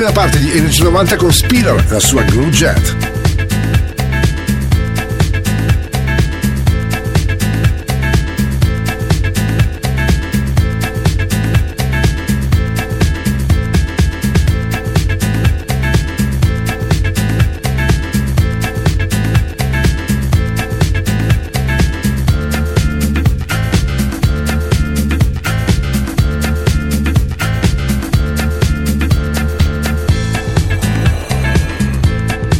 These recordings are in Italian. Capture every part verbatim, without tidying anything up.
Prima parte di Energia novanta con Spiller, la sua Groove Jet.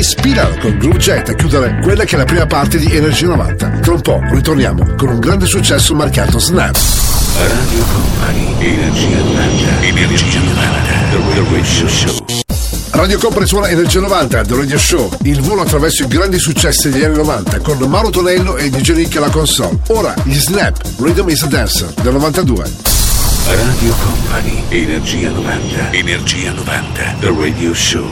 Spinal con Groove Jet a chiudere quella che è la prima parte di Energia novanta. Tra un po' ritorniamo con un grande successo marcato Snap. Radio Company, Energia novanta, Energia novanta, The Radio Show. Radio Company suona Energia novanta, The Radio Show, il volo attraverso i grandi successi degli anni novanta con Mauro Tonello e D J Nick alla console. Ora gli Snap, Rhythm is a Dancer del novantadue. Radio Company, Energia novanta, Energia novanta, The Radio Show.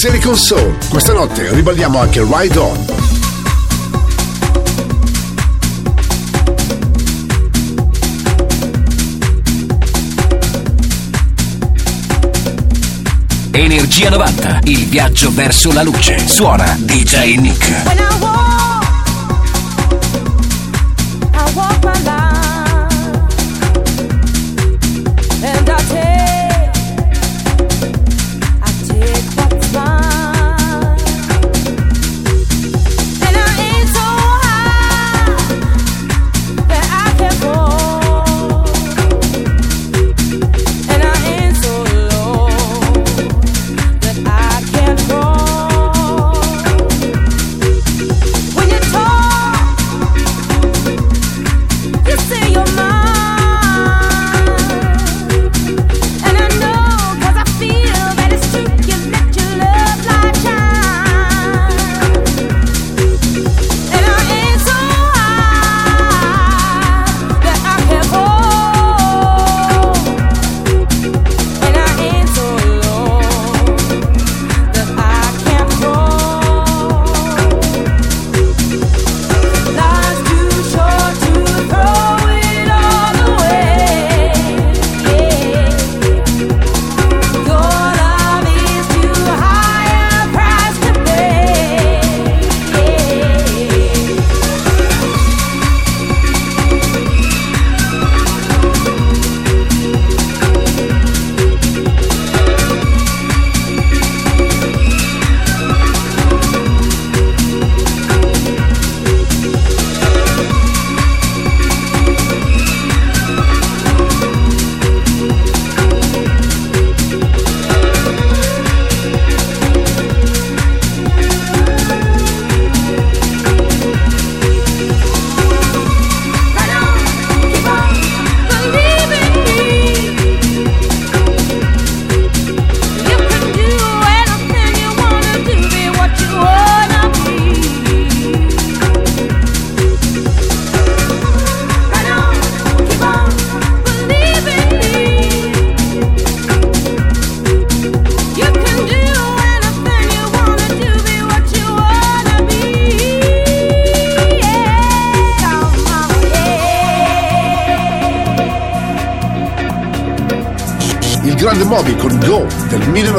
Silicon Soul, questa notte riballiamo anche Ride On. Energia novanta, il viaggio verso la luce. Suona D J Nick. When Grande Moby con Go del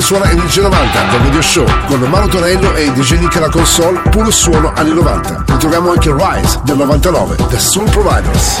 Suona Energia novanta dal video show con Maro Tonello e D J Nick alla console, puro suono anni novanta. Ritroviamo anche Rise del novantanove, The Soul Providers.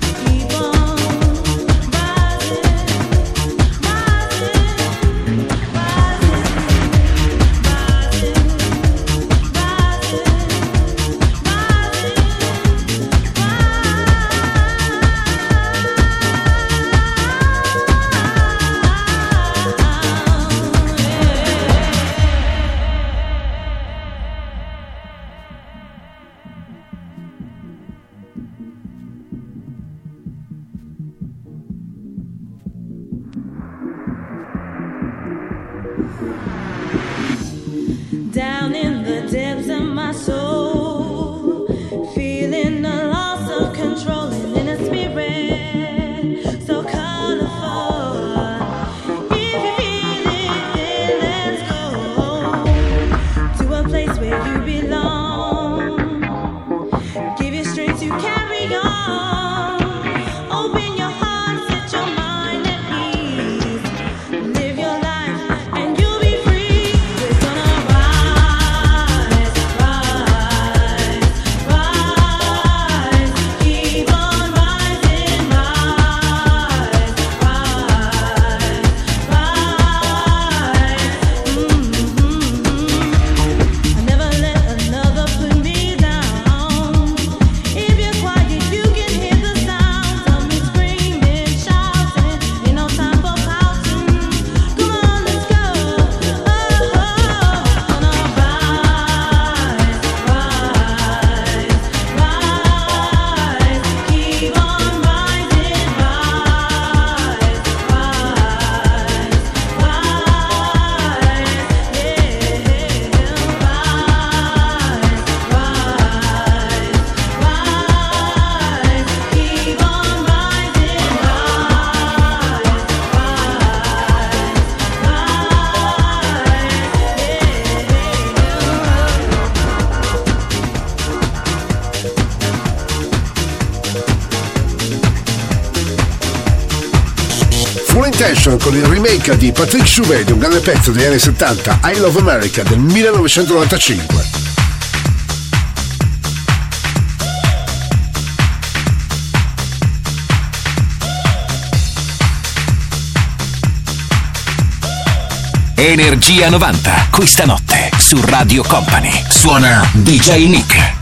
Mansion con il remake di Patrick Chauvet di un grande pezzo degli anni settanta, I Love America del millenovecentonovantacinque. Energia novanta, questa notte su Radio Company suona D J Nick.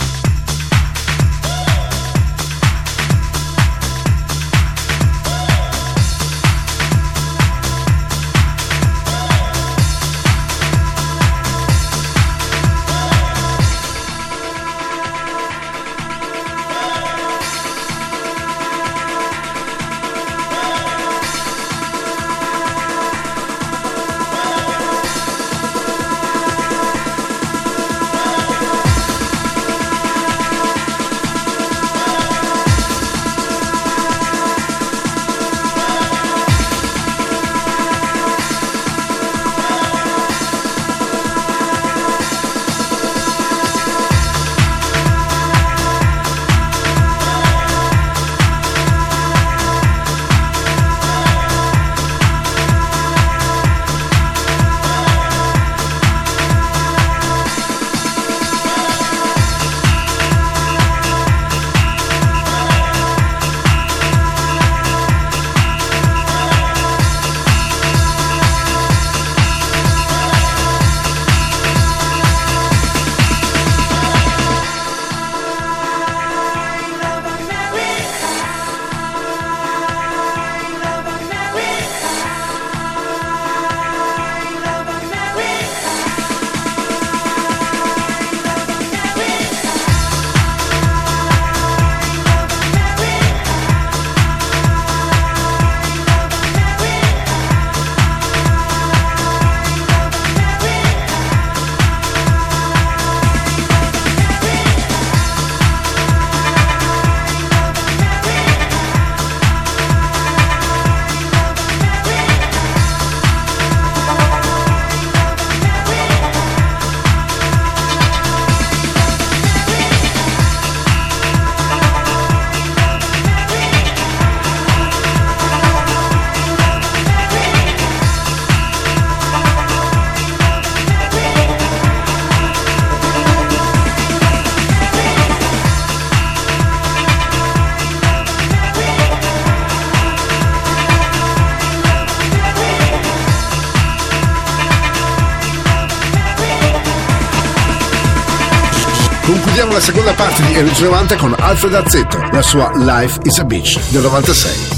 Concludiamo la seconda parte di Energia novanta con Alfred Azzetto, la sua Life is a Beach del novantasei.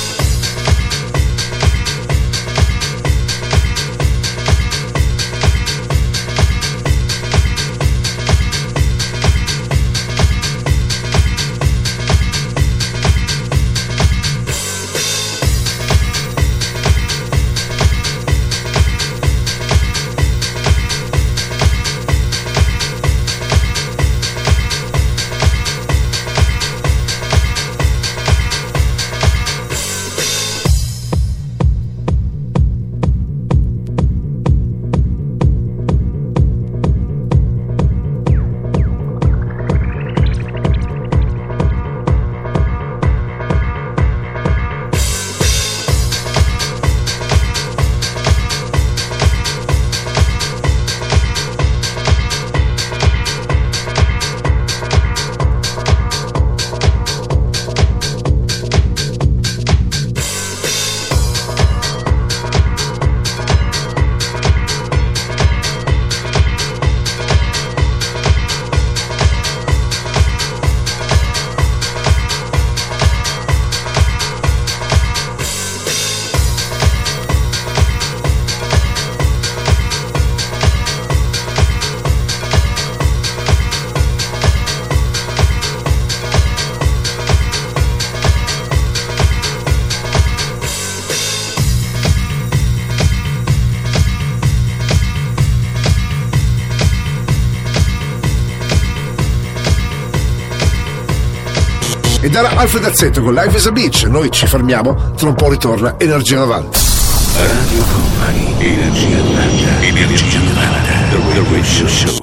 e darà Alfred Azzetto con Life is a Beach. Noi ci fermiamo, tra un po' ritorna Energia novanta. Radio Company, Energia novanta, Energia novanta, The Radio Show.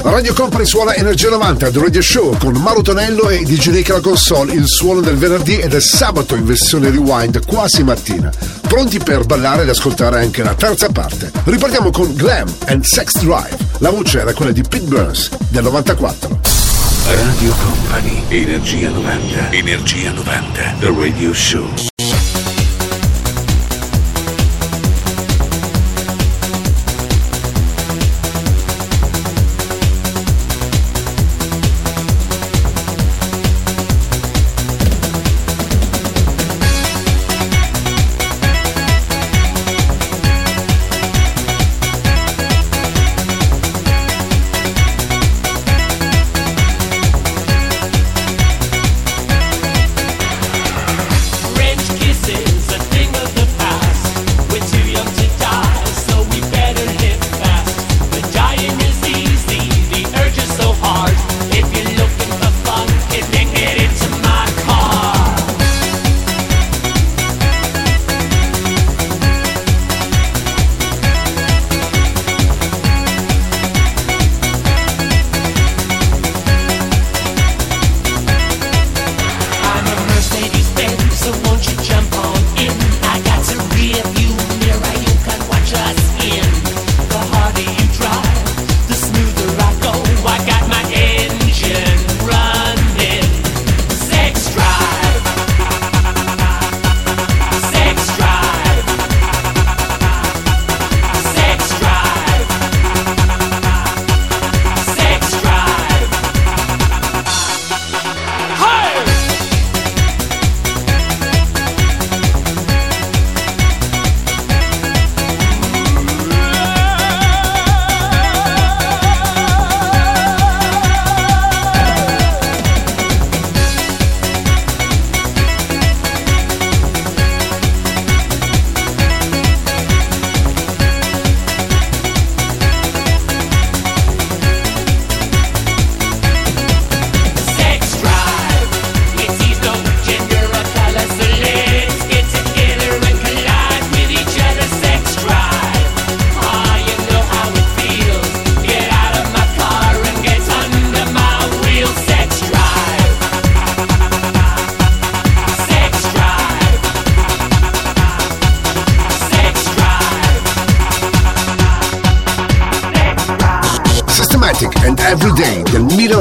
Radio Company suona Energia novanta, The Radio Show, con Mauro Tonello e D J Nick alla console. Il suono del venerdì e del sabato in versione rewind, quasi mattina. Pronti per ballare ed ascoltare anche la terza parte. Ripartiamo con Glam and Sex Drive. La voce era quella di Pete Burns del novantaquattro. Radio Company, Energia novanta, Energia novanta, The Radio Show.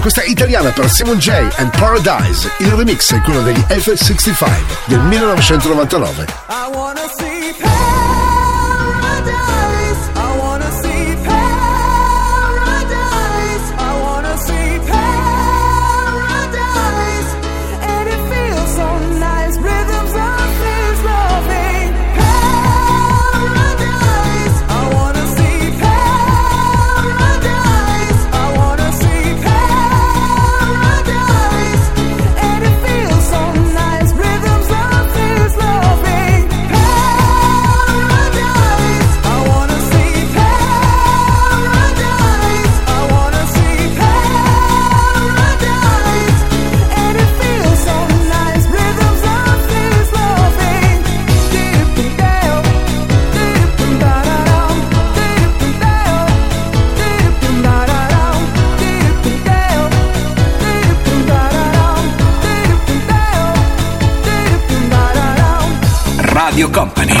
Questa italiana per Simon J and Paradise. Il remix è quello degli F sessantacinque del millenovecentonovantanove. Radio Company,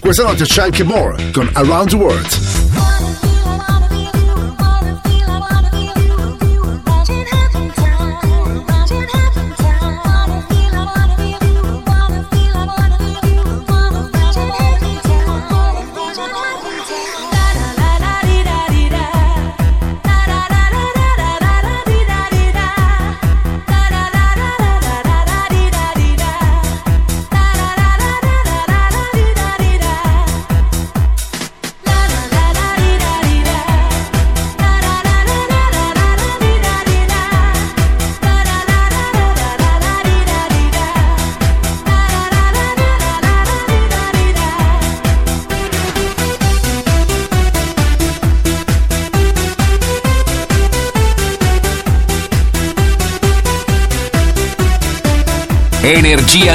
Questa notte c'è anche More con Around the World. Energia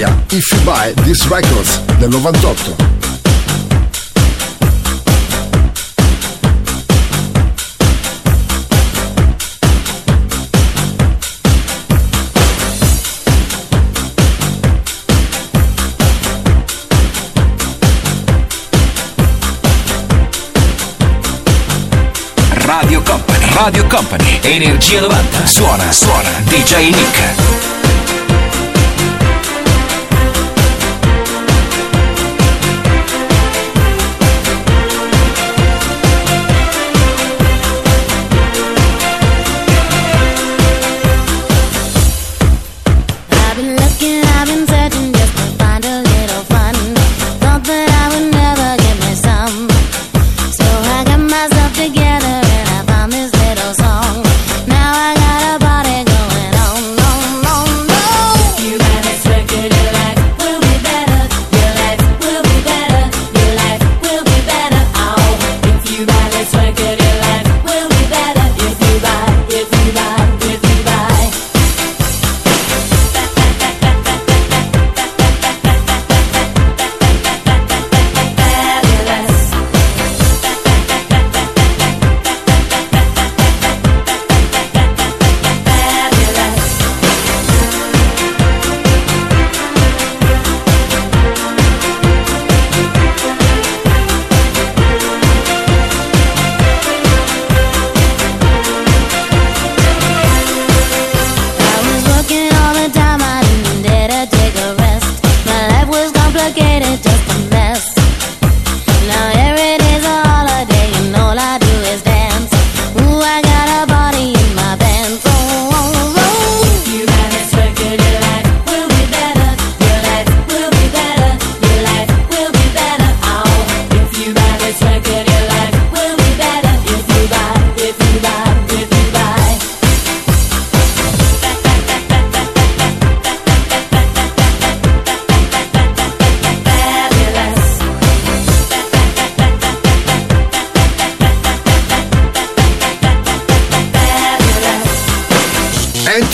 Mariah, If You Buy These Records del novantotto. Radio Company, Radio Company, Energia novanta, suona, suona, D J Nick.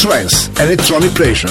Trance, Electronic Pressure,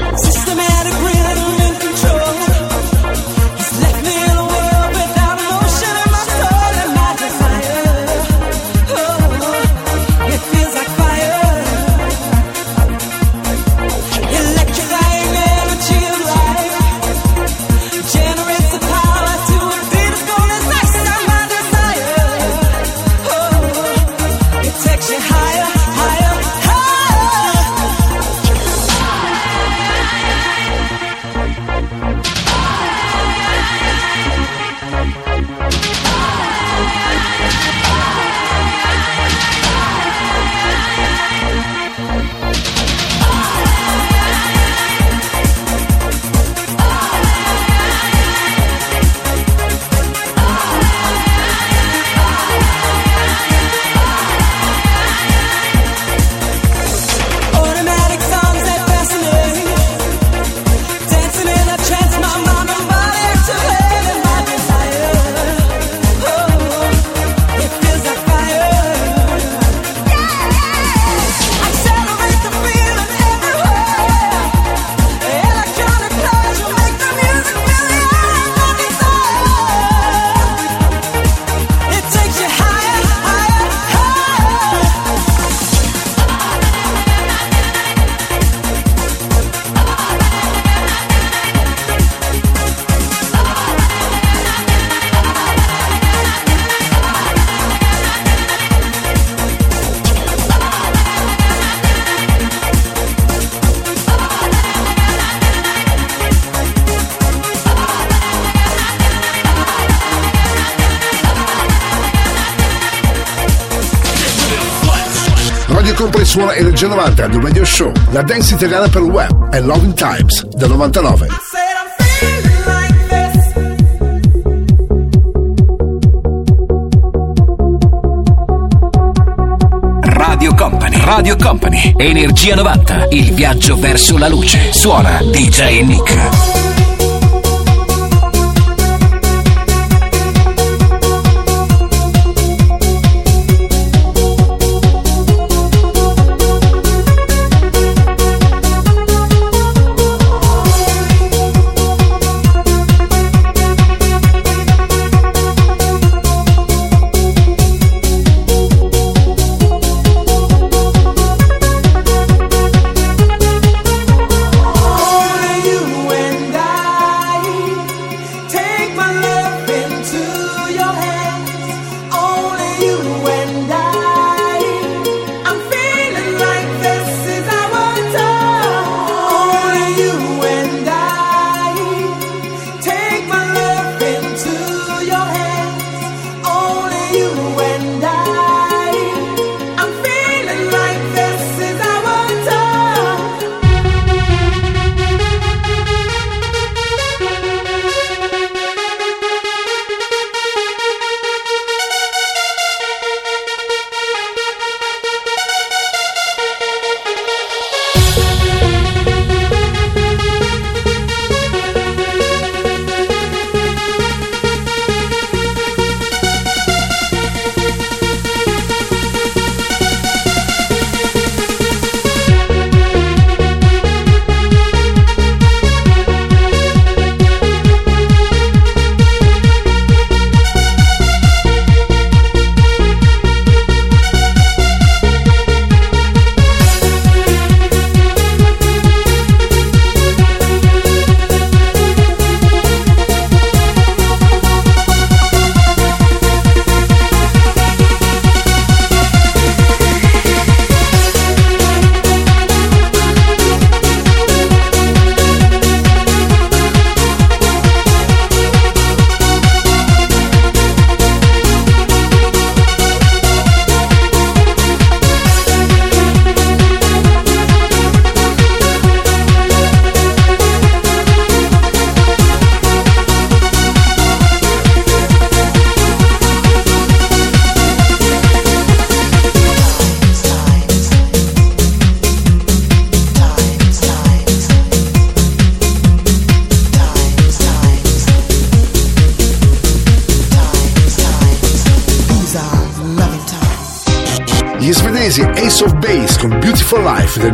Suona Energia novanta del Radio Show, la dance italiana per il web e Loving Times del novantanove. Radio Company, Radio Company. Energia novanta, il viaggio verso la luce. Suona D J Nick. Ace of Base con Beautiful Life del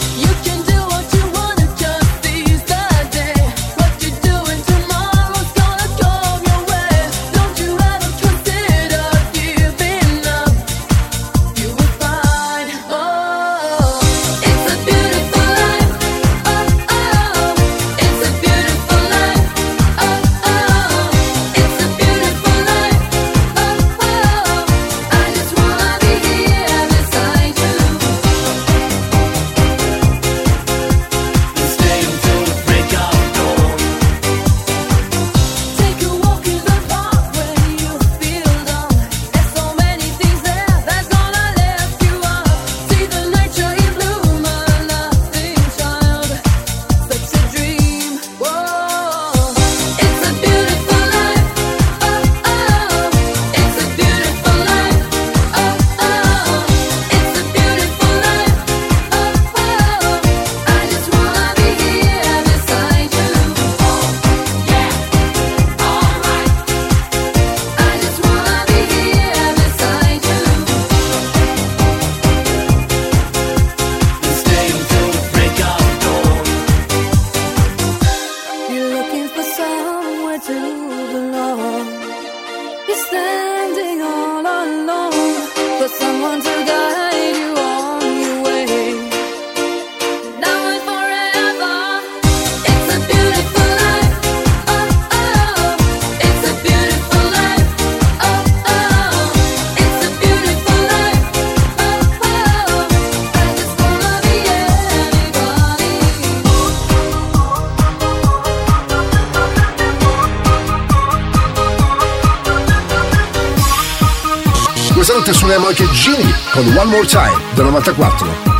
Questa notte suoniamo anche Jimmy con One More Time del novantaquattro.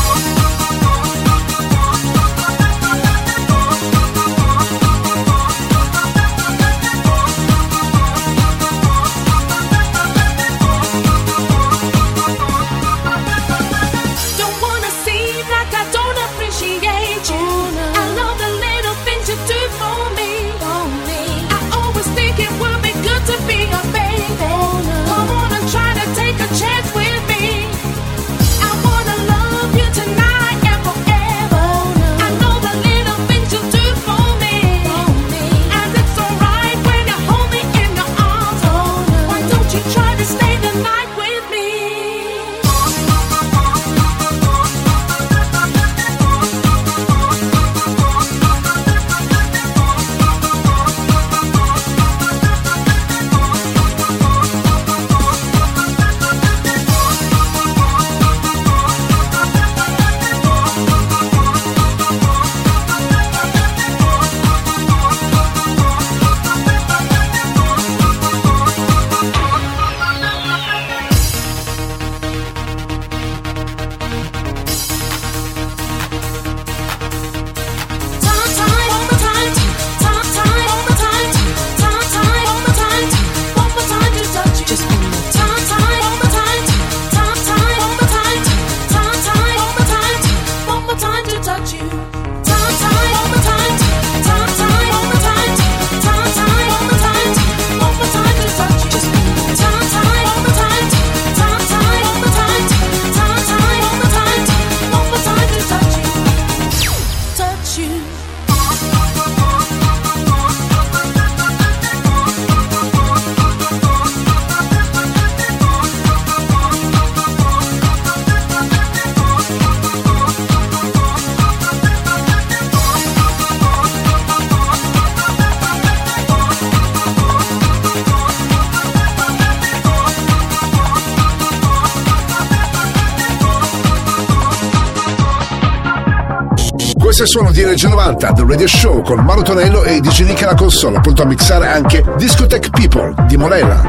Sono di Energia novanta, The Radio Show con Mauro Tonello e D J Nick alla console, pronto a mixare anche Discotheque People di Morella.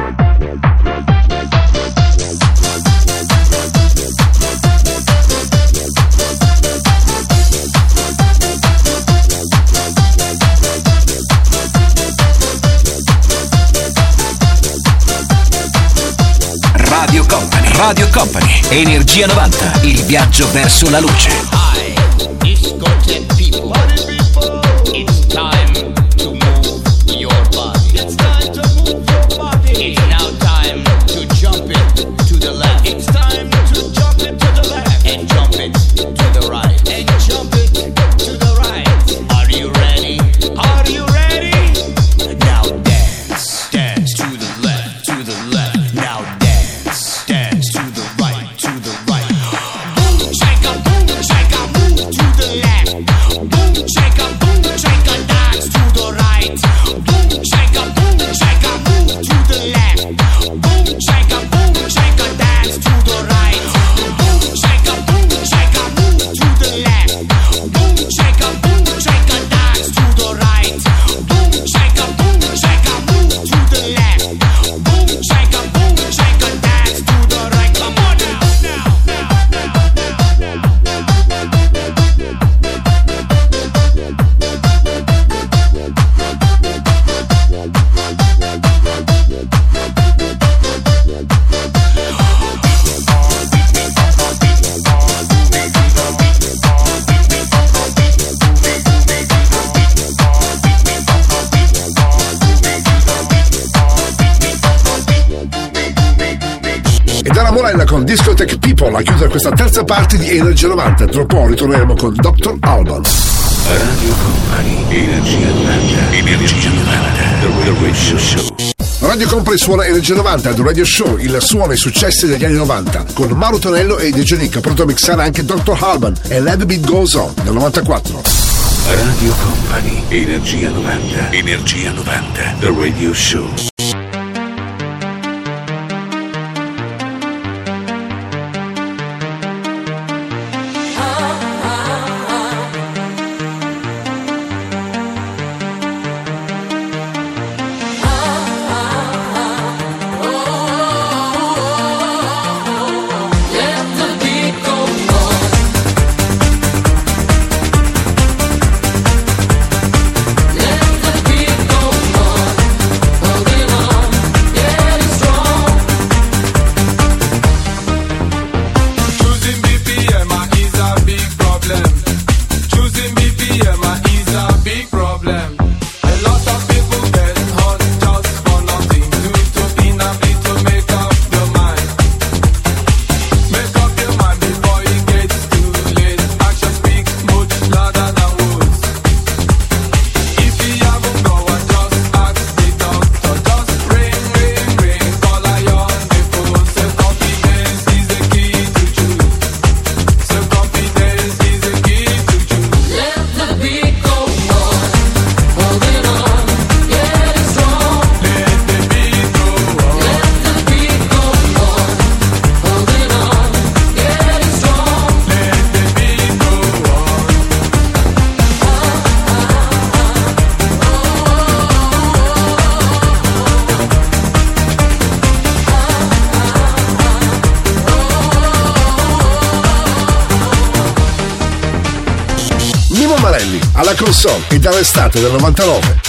Radio Company, Radio Company, Energia novanta, il viaggio verso la luce. A chiudere questa terza parte di Energia novanta, tra poco ritorneremo con doctor Alban. Radio Company, Energia novanta, Energia novanta, The Radio Show. Radio Company suona Energia novanta, The Radio Show, il suono e i successi degli anni novanta, con Mauro Tonello e D J Nick, pronto a mixare anche doctor Alban e Let Beat Goes On del novantaquattro. Radio Company, Energia novanta, Energia novanta, The Radio Show. Mattarelli alla console e dall'estate del novantanove.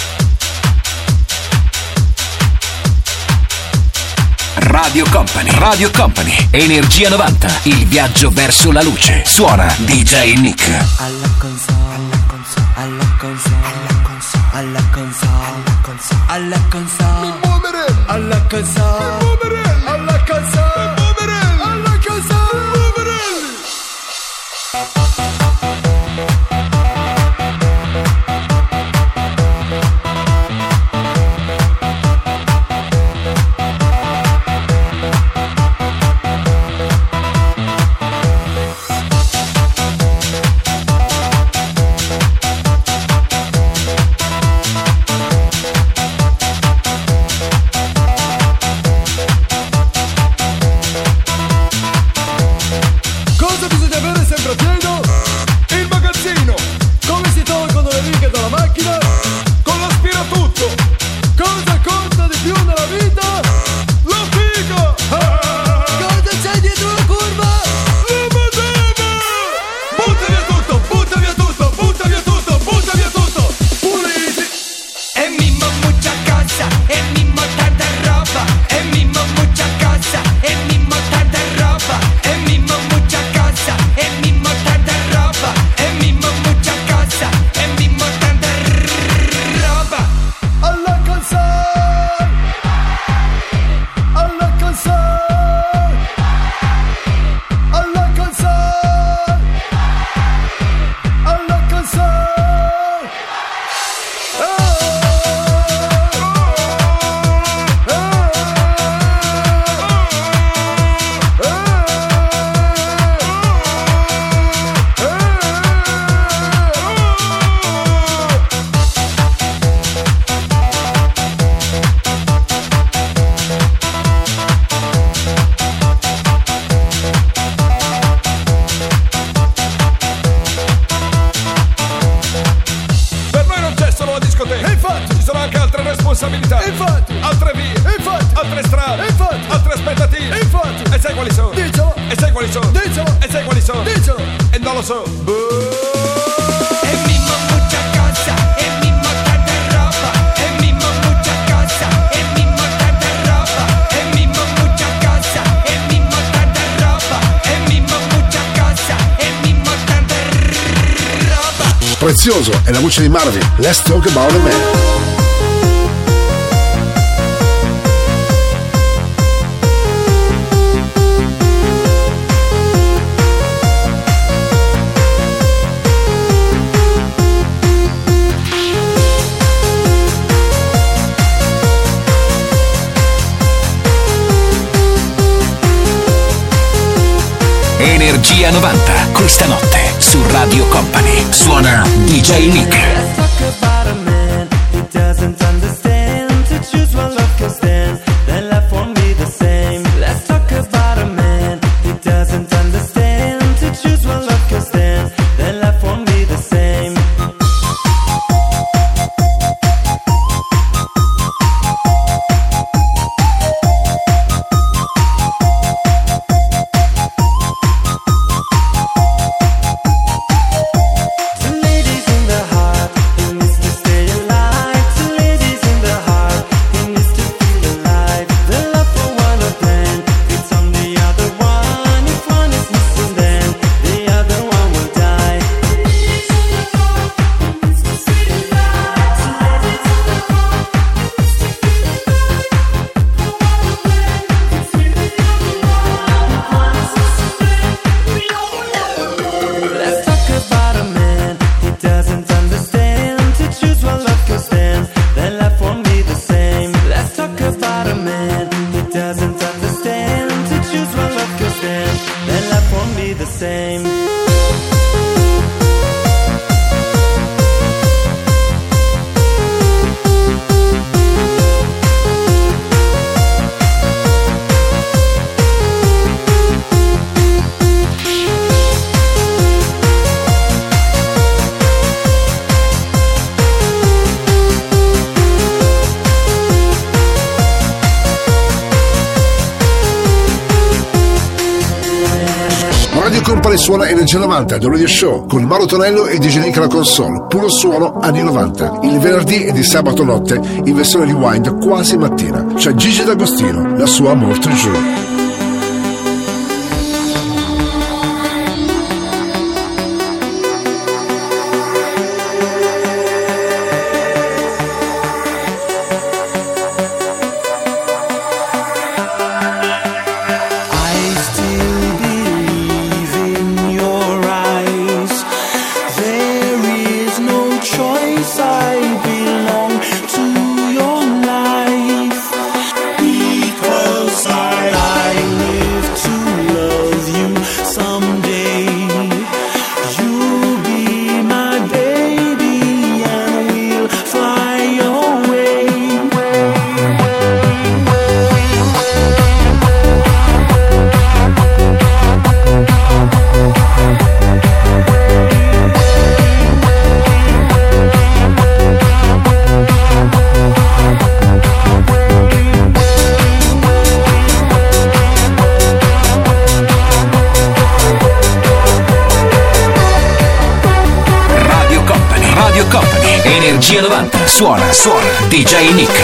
Radio Company, Radio Company, Energia novanta, il viaggio verso la luce. Suona D J Nick. Alla console, alla console, alla console, alla console, alla console, alla console. Mi muovere, alla console, mi muovere, alla console, mi muovere, alla console, mi muovere. Prezioso è la voce di Marvin. Let's talk about a man. Energia novanta, questa notte su Radio Company suona D J Nick. settimane suona Energia novanta, The Radio Show, con Mauro Tonello e D J Nick alla console, puro suono anni novanta. Il venerdì e di sabato notte, in versione rewind quasi mattina, c'è Gigi D'Agostino, la sua Amour Toujours. Suona, suona, D J Nick.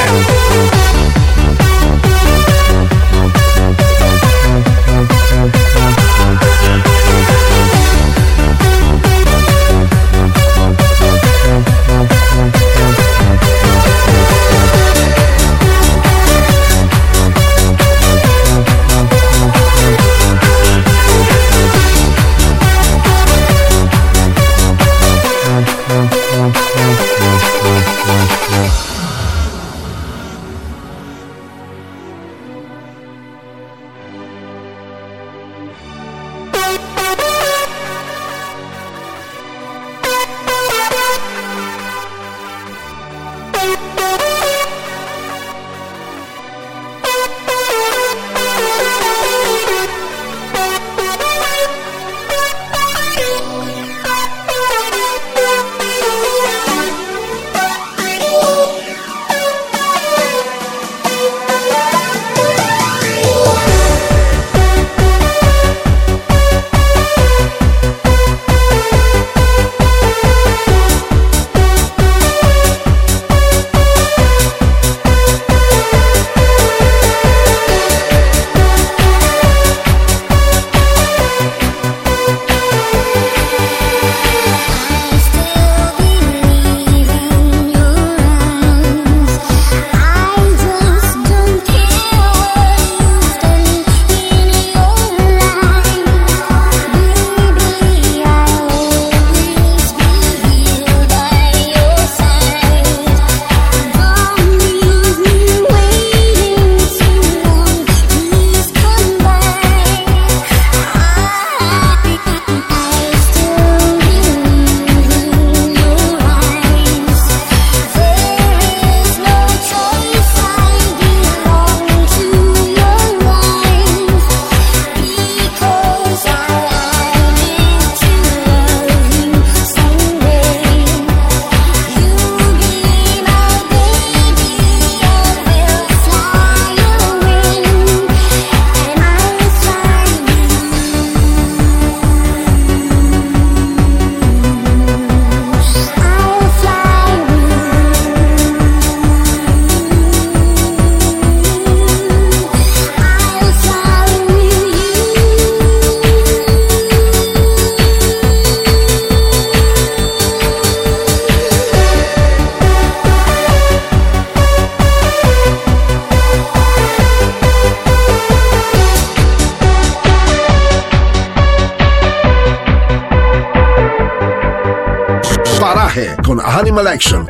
Con Animal Action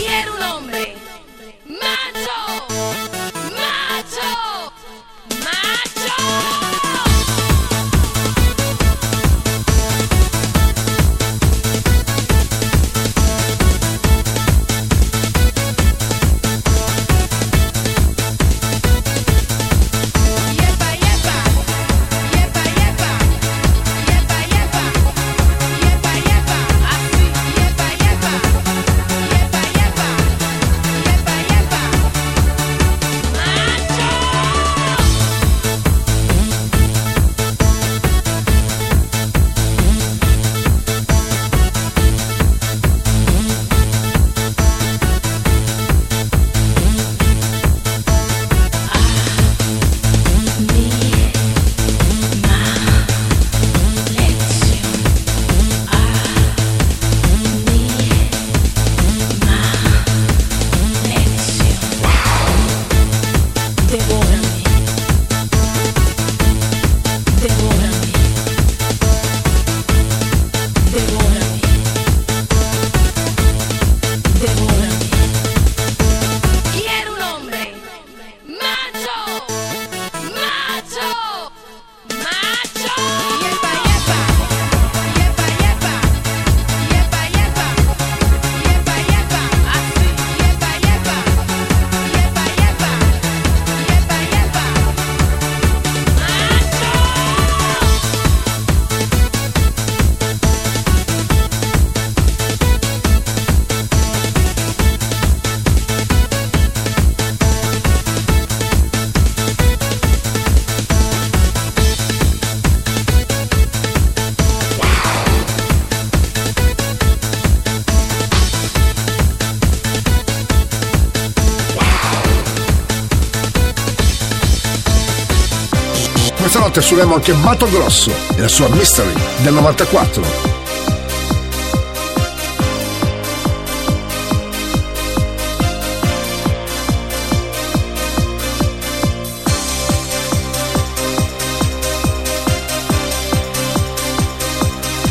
notte sulle monti Mato Grosso e la sua Mystery del novantaquattro.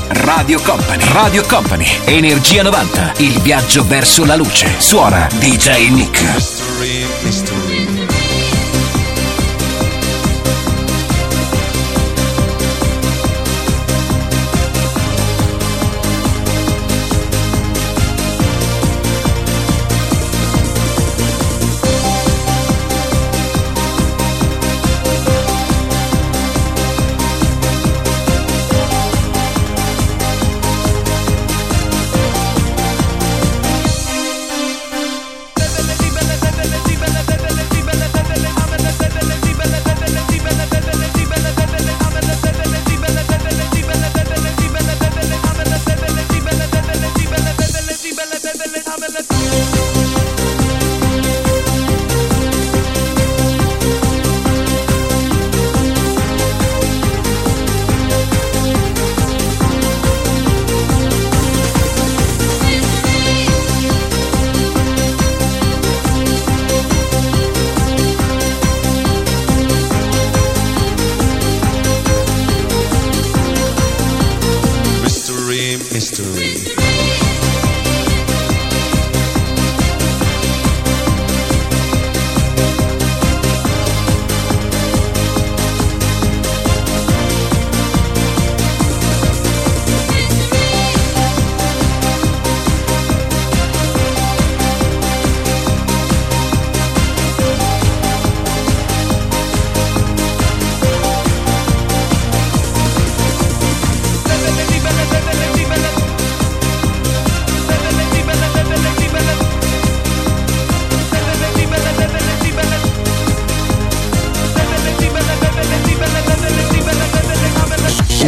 Radio Company, Radio Company, Energia novanta, il viaggio verso la luce. Suona D J Nick. Mystery, mystery.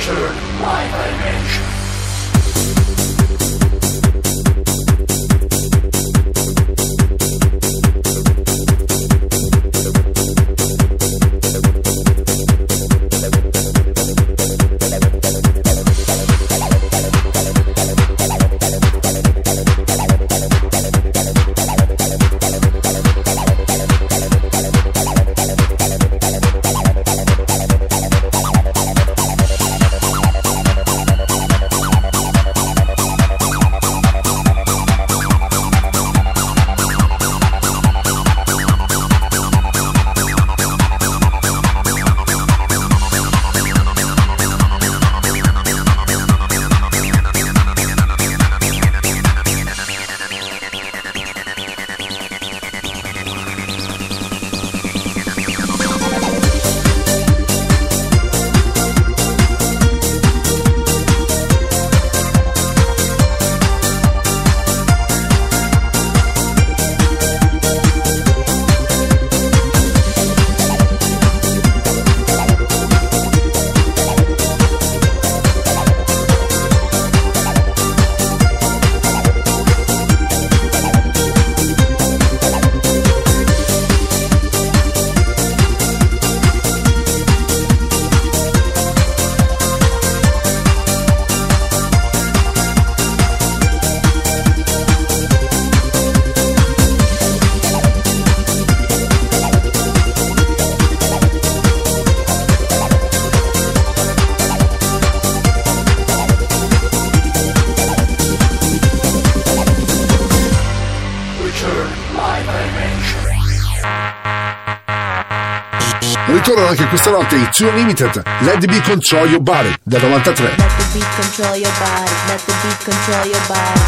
Turn my dimension. ritornano anche questa notte i Two Unlimited, Let the Beat Control Your Body, del novantatré. Let the beat control your body, let the beat control your body.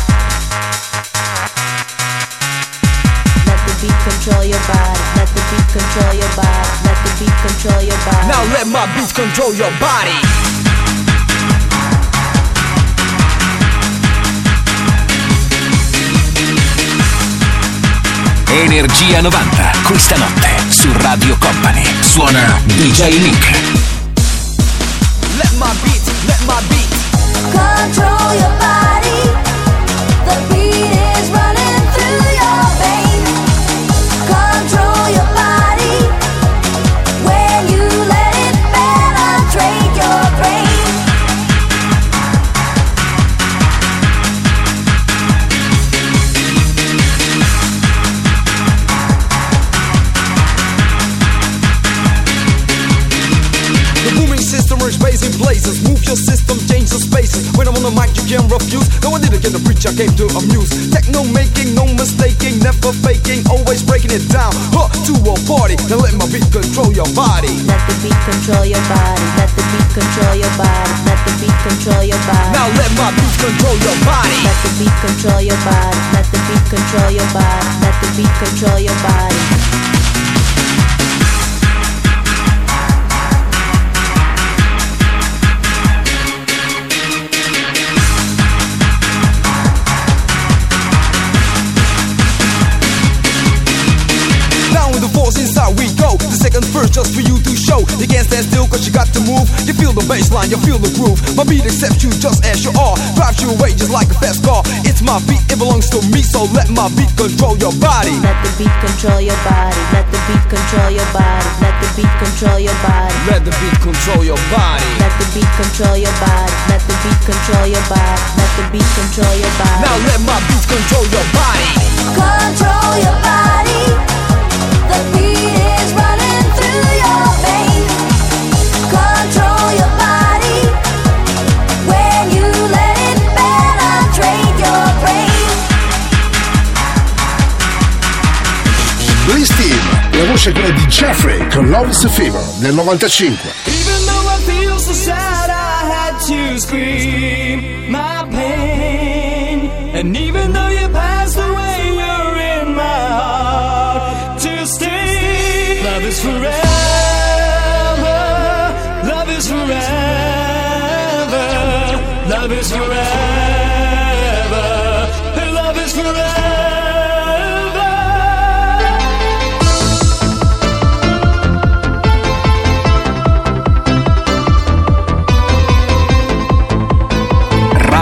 Let the beat control your body, let the beat control your body, let the beat control your body. Now let my beat control your body. Energia novanta, questa notte su Radio Company suona D J Nick. Let my beat, let my beat control your body. The beat is running through your veins. Control your body when you let it penetrate your brain. Raising blazes, move your system, change the spaces. When I'm on the mic, you can't refuse. No, I didn't get a preach, I came to amuse. Techno making, no mistaking, never faking, always breaking it down. Huh, to a party, now let my beat control your body. Let the beat control your body, let the beat control your body, let the beat control your body. Now let my beat control your body. Let the beat control your body, let the beat control your body, let the beat control your body. Inside we go, the second verse just for you to show. You can't stand still cause you got to move. You feel the bassline, you feel the groove. My beat accepts you just as you are, drives you away just like a fast car. It's my beat, it belongs to me, so let my beat control your body. Let the beat control your body, let the beat control your body, let the beat control your body. Let the beat control your body, let the beat control your body, let the beat control your body, let the beat control your body. Now let my beat control your body. Control your body. The beat is running through your veins. Control your body when you let it penetrate your brain. Blue Steam, la voce è quella di Jeffrey con Love is a Fever del novantacinque. Even though I feel so sad, I had to scream my pain. And even though you passed away, you're in my heart. Love is forever, love is forever, love is forever, and love is forever.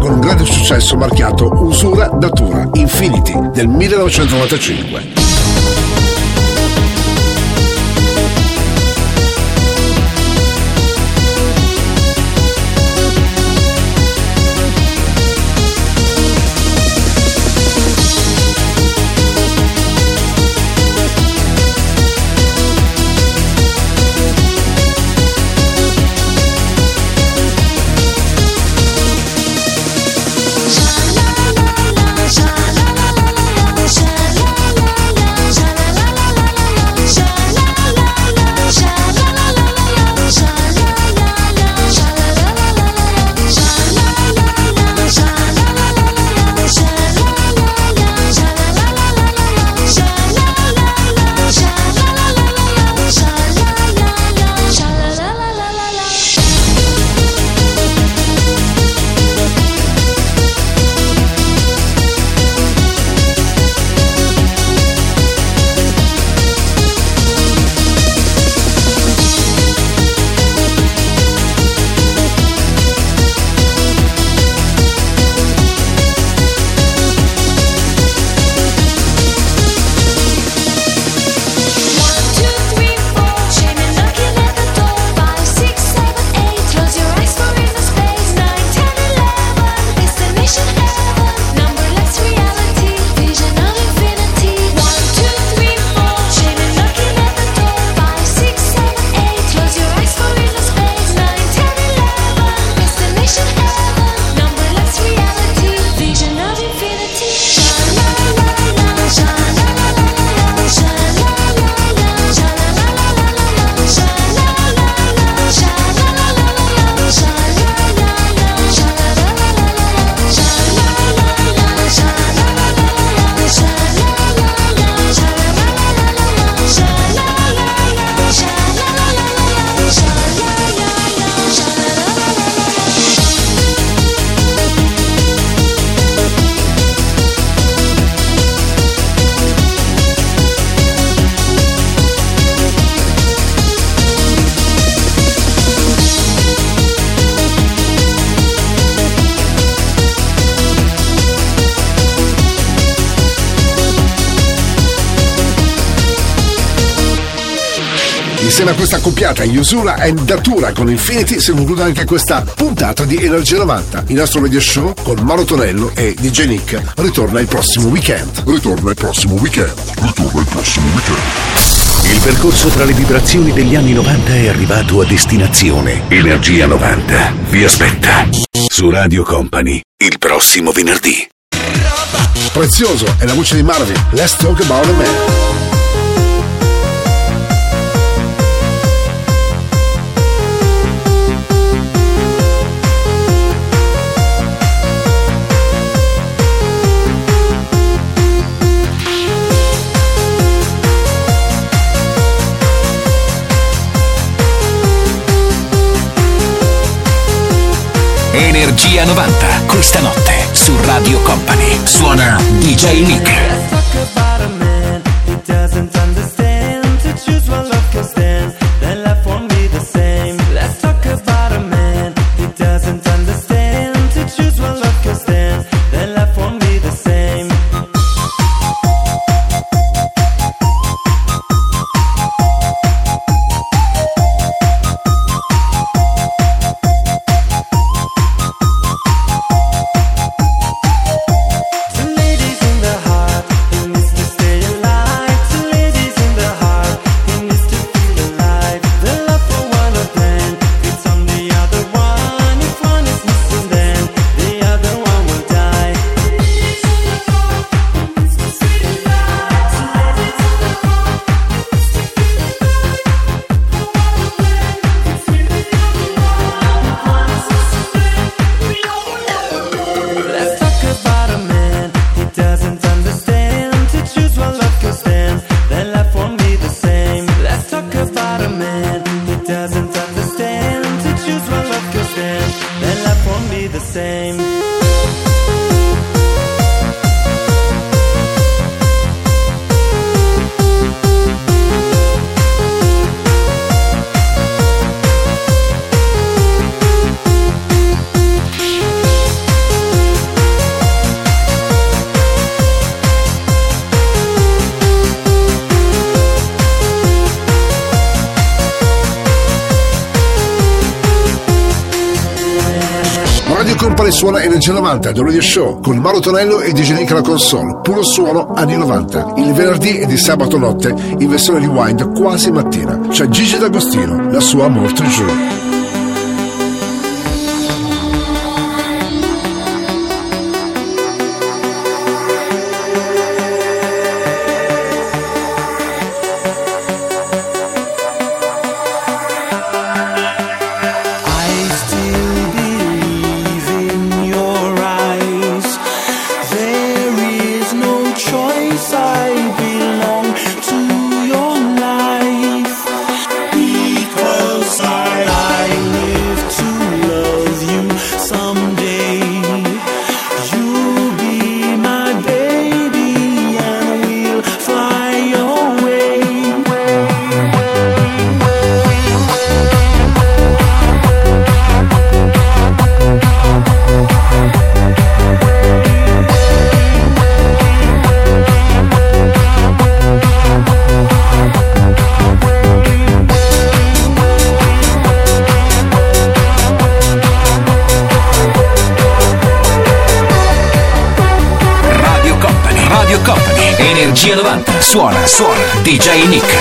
Con un grande successo marchiato Usura Datura Infinity del millenovecentonovantacinque. Insieme a questa accoppiata Yusura e Datura con Infinity si conclude anche questa puntata di Energia novanta. Il nostro radio show con Mauro Tonello e di jay Nick ritorna il prossimo weekend. Ritorna il prossimo weekend. Ritorna il prossimo weekend. Il percorso tra le vibrazioni degli anni novanta è arrivato a destinazione. Energia novanta vi aspetta su Radio Company il prossimo venerdì. Prezioso è la voce di Marvin. Let's talk about a man. Energia novanta, questa notte su Radio Company suona di jay Nick. Suona Energia novanta, The Radio Show, con Mauro Tonello e di jay Nick alla console. Puro suono anni novanta, il venerdì e di sabato notte, in versione rewind quasi mattina. C'è Gigi D'Agostino, la sua Amour Toujours. Suona, suona, di jay Nick.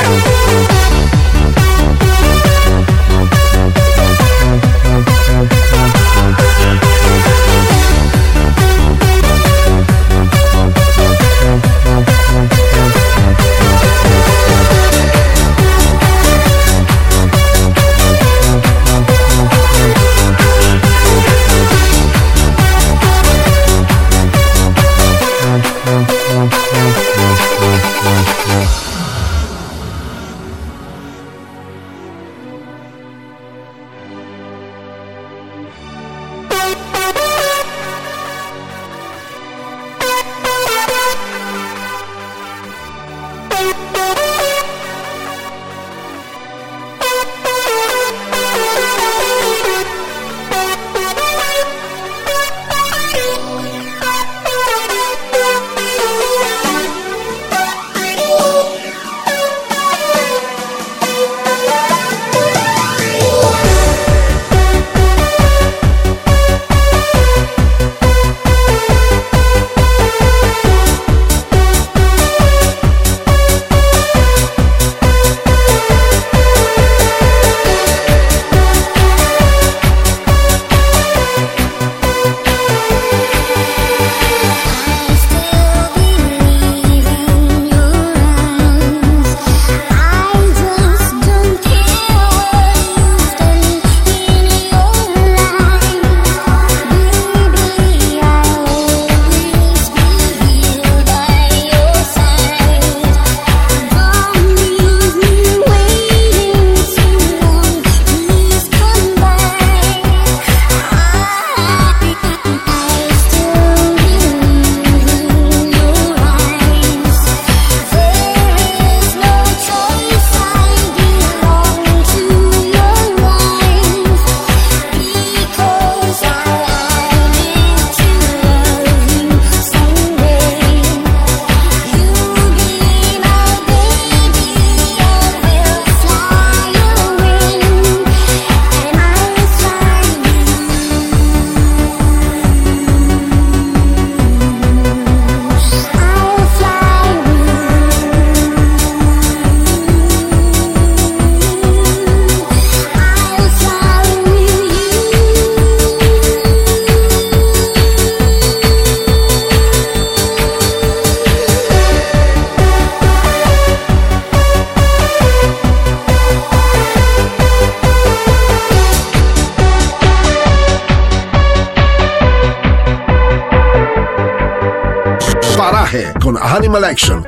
Faraje con Animal Action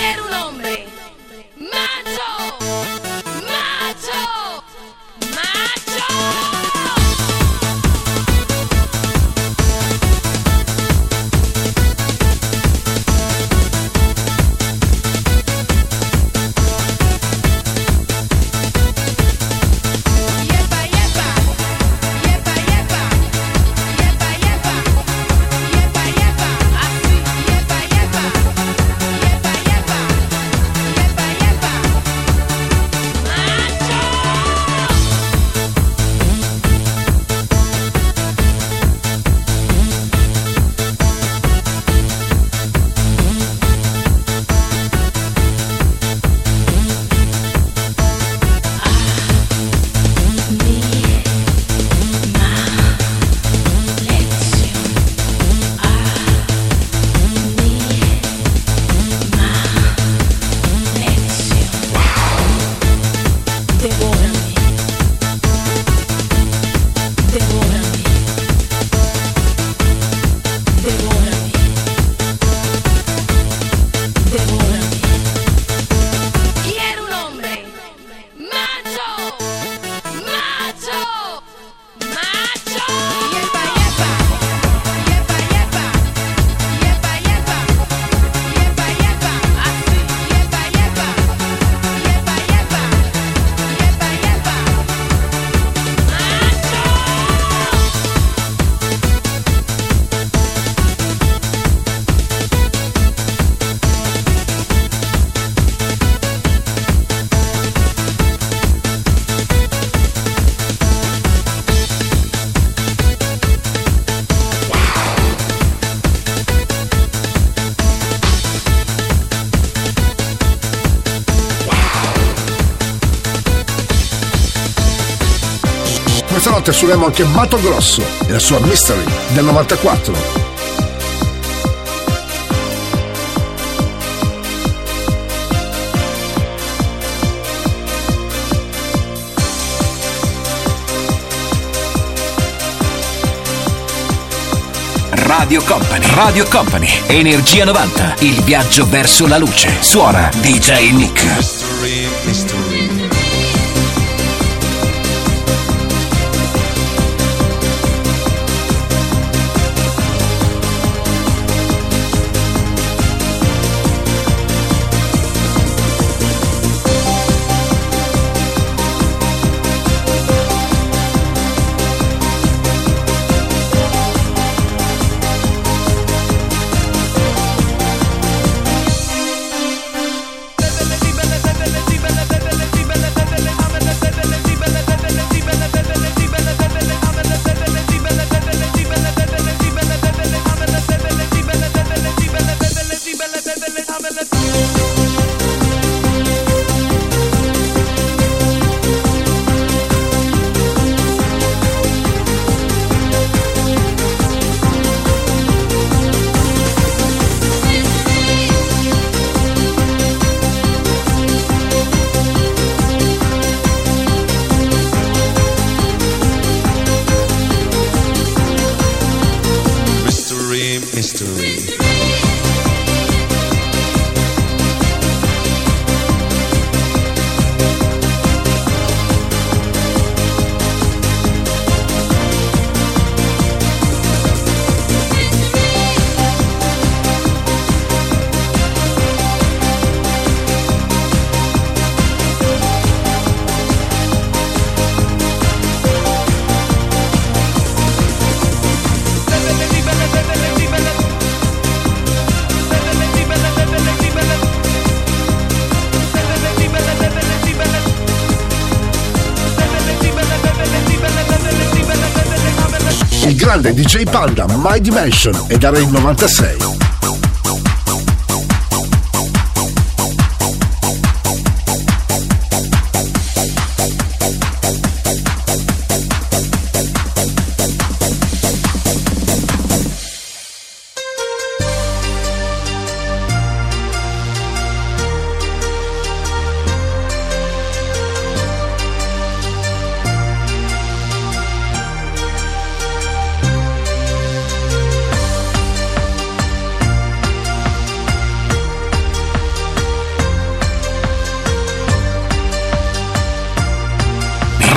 Questa notte suoneremo anche Mato Grosso e la sua Mystery del novantaquattro. Radio Company, Radio Company, Energia novanta, il viaggio verso la luce. Suona D J Nick. Mystery, mystery. Grande D J Panda, My Dimension, ed era il novantasei.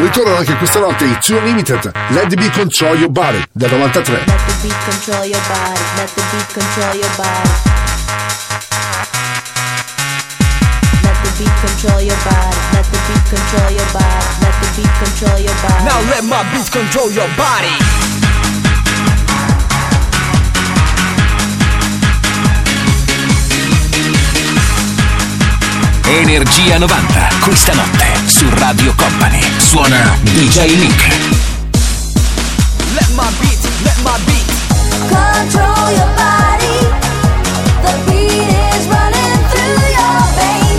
Ritornano anche questa notte i Two Limited, Let the Beat Control Your Body, del novantatré. Let the beat control your body, let the beat control your body. Let the beat control your body, let the beat control your body, let the beat control your body. Now let my beat control your body. Energia novanta, questa notte su Radio Company. Suona D J Nick. Let my beat, let my beat control your body. The beat is running through your veins.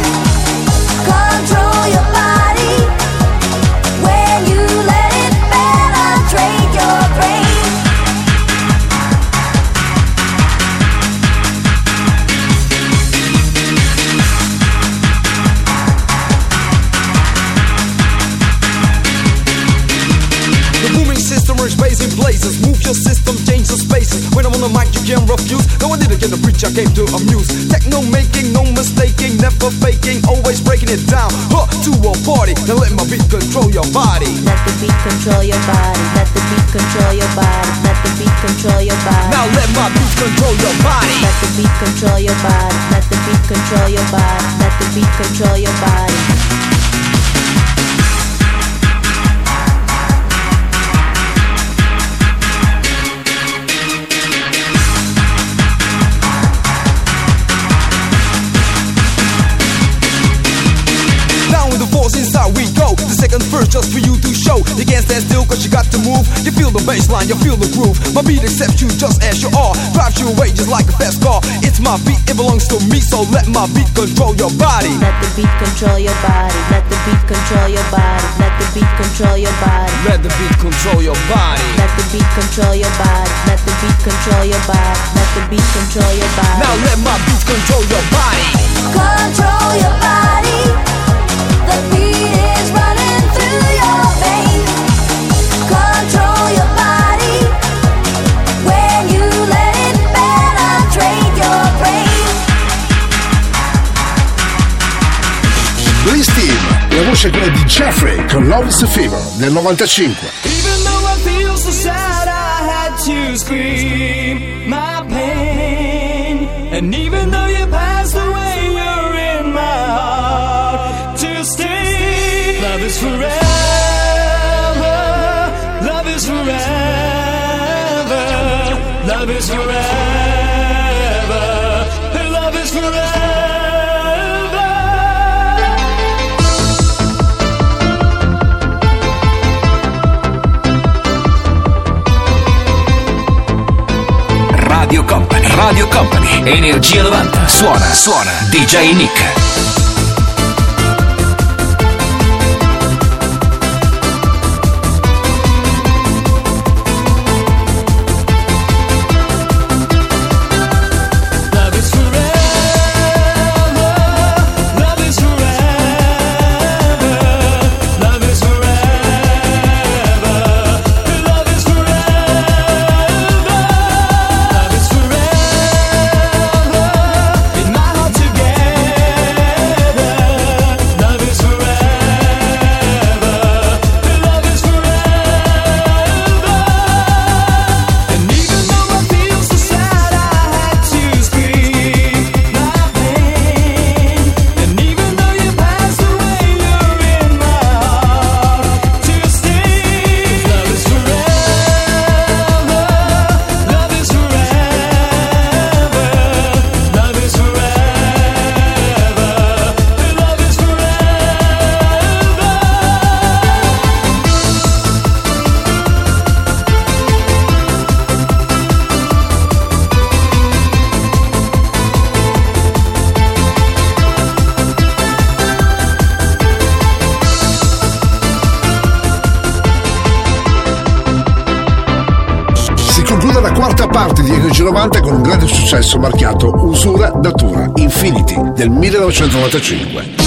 Control your body. When you let it penetrate your brain. Blazing blazes, move your system, change the spaces. When I'm on the mic, you can't refuse. No, I didn't get a preach, I came to amuse. Techno making, no mistaking, never faking, always breaking it down. Huh, to a party, now let my beat control your body. Let the beat control your body, let the beat control your body, let the beat control your body. Now let my beat control your body. Let the beat control your body, let the beat control your body, let the beat control your body. Inside we go, the second verse just for you to show. You can't stand still cause you got to move. You feel the bassline, you feel the groove. My beat accepts you just as you are. Drives you away just like a fast car. It's my beat, it belongs to me, so let my beat control your body. Let the beat control your body, let the beat control your body, let the beat control your body. Let the beat control your body. Let the beat control your body, let the beat control your body, let the beat control your body. Now let my beat control your body. Control your body. The beat is running through your veins. Control your body. When you let it penetrate your brain. Blitz Team, la voce scegliere di Jeffrey con Love is a Fever del novantacinque. Even though I feel so sad, I had to scream my pain. And even though you passed away, you're in my heart to stay. Love is forever. Love is forever. Love is forever. And love is forever. Radio Company, Radio Company, Energia novanta, suona, suona, D J Nick. novanta con un grande successo marchiato Usura Datura Infinity del millenovecentonovantacinque.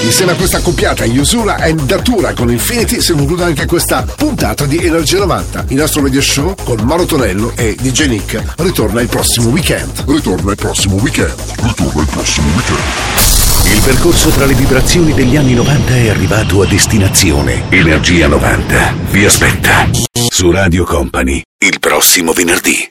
Insieme a questa accoppiata Usura e Datura con Infinity si conclude anche questa puntata di Energia novanta. Il nostro radio show con Mauro Tonello e D J Nick ritorna il prossimo weekend. Ritorna il prossimo weekend. Ritorna il prossimo weekend. Il percorso tra le vibrazioni degli anni novanta è arrivato a destinazione. Energia novanta vi aspetta su Radio Company il prossimo venerdì.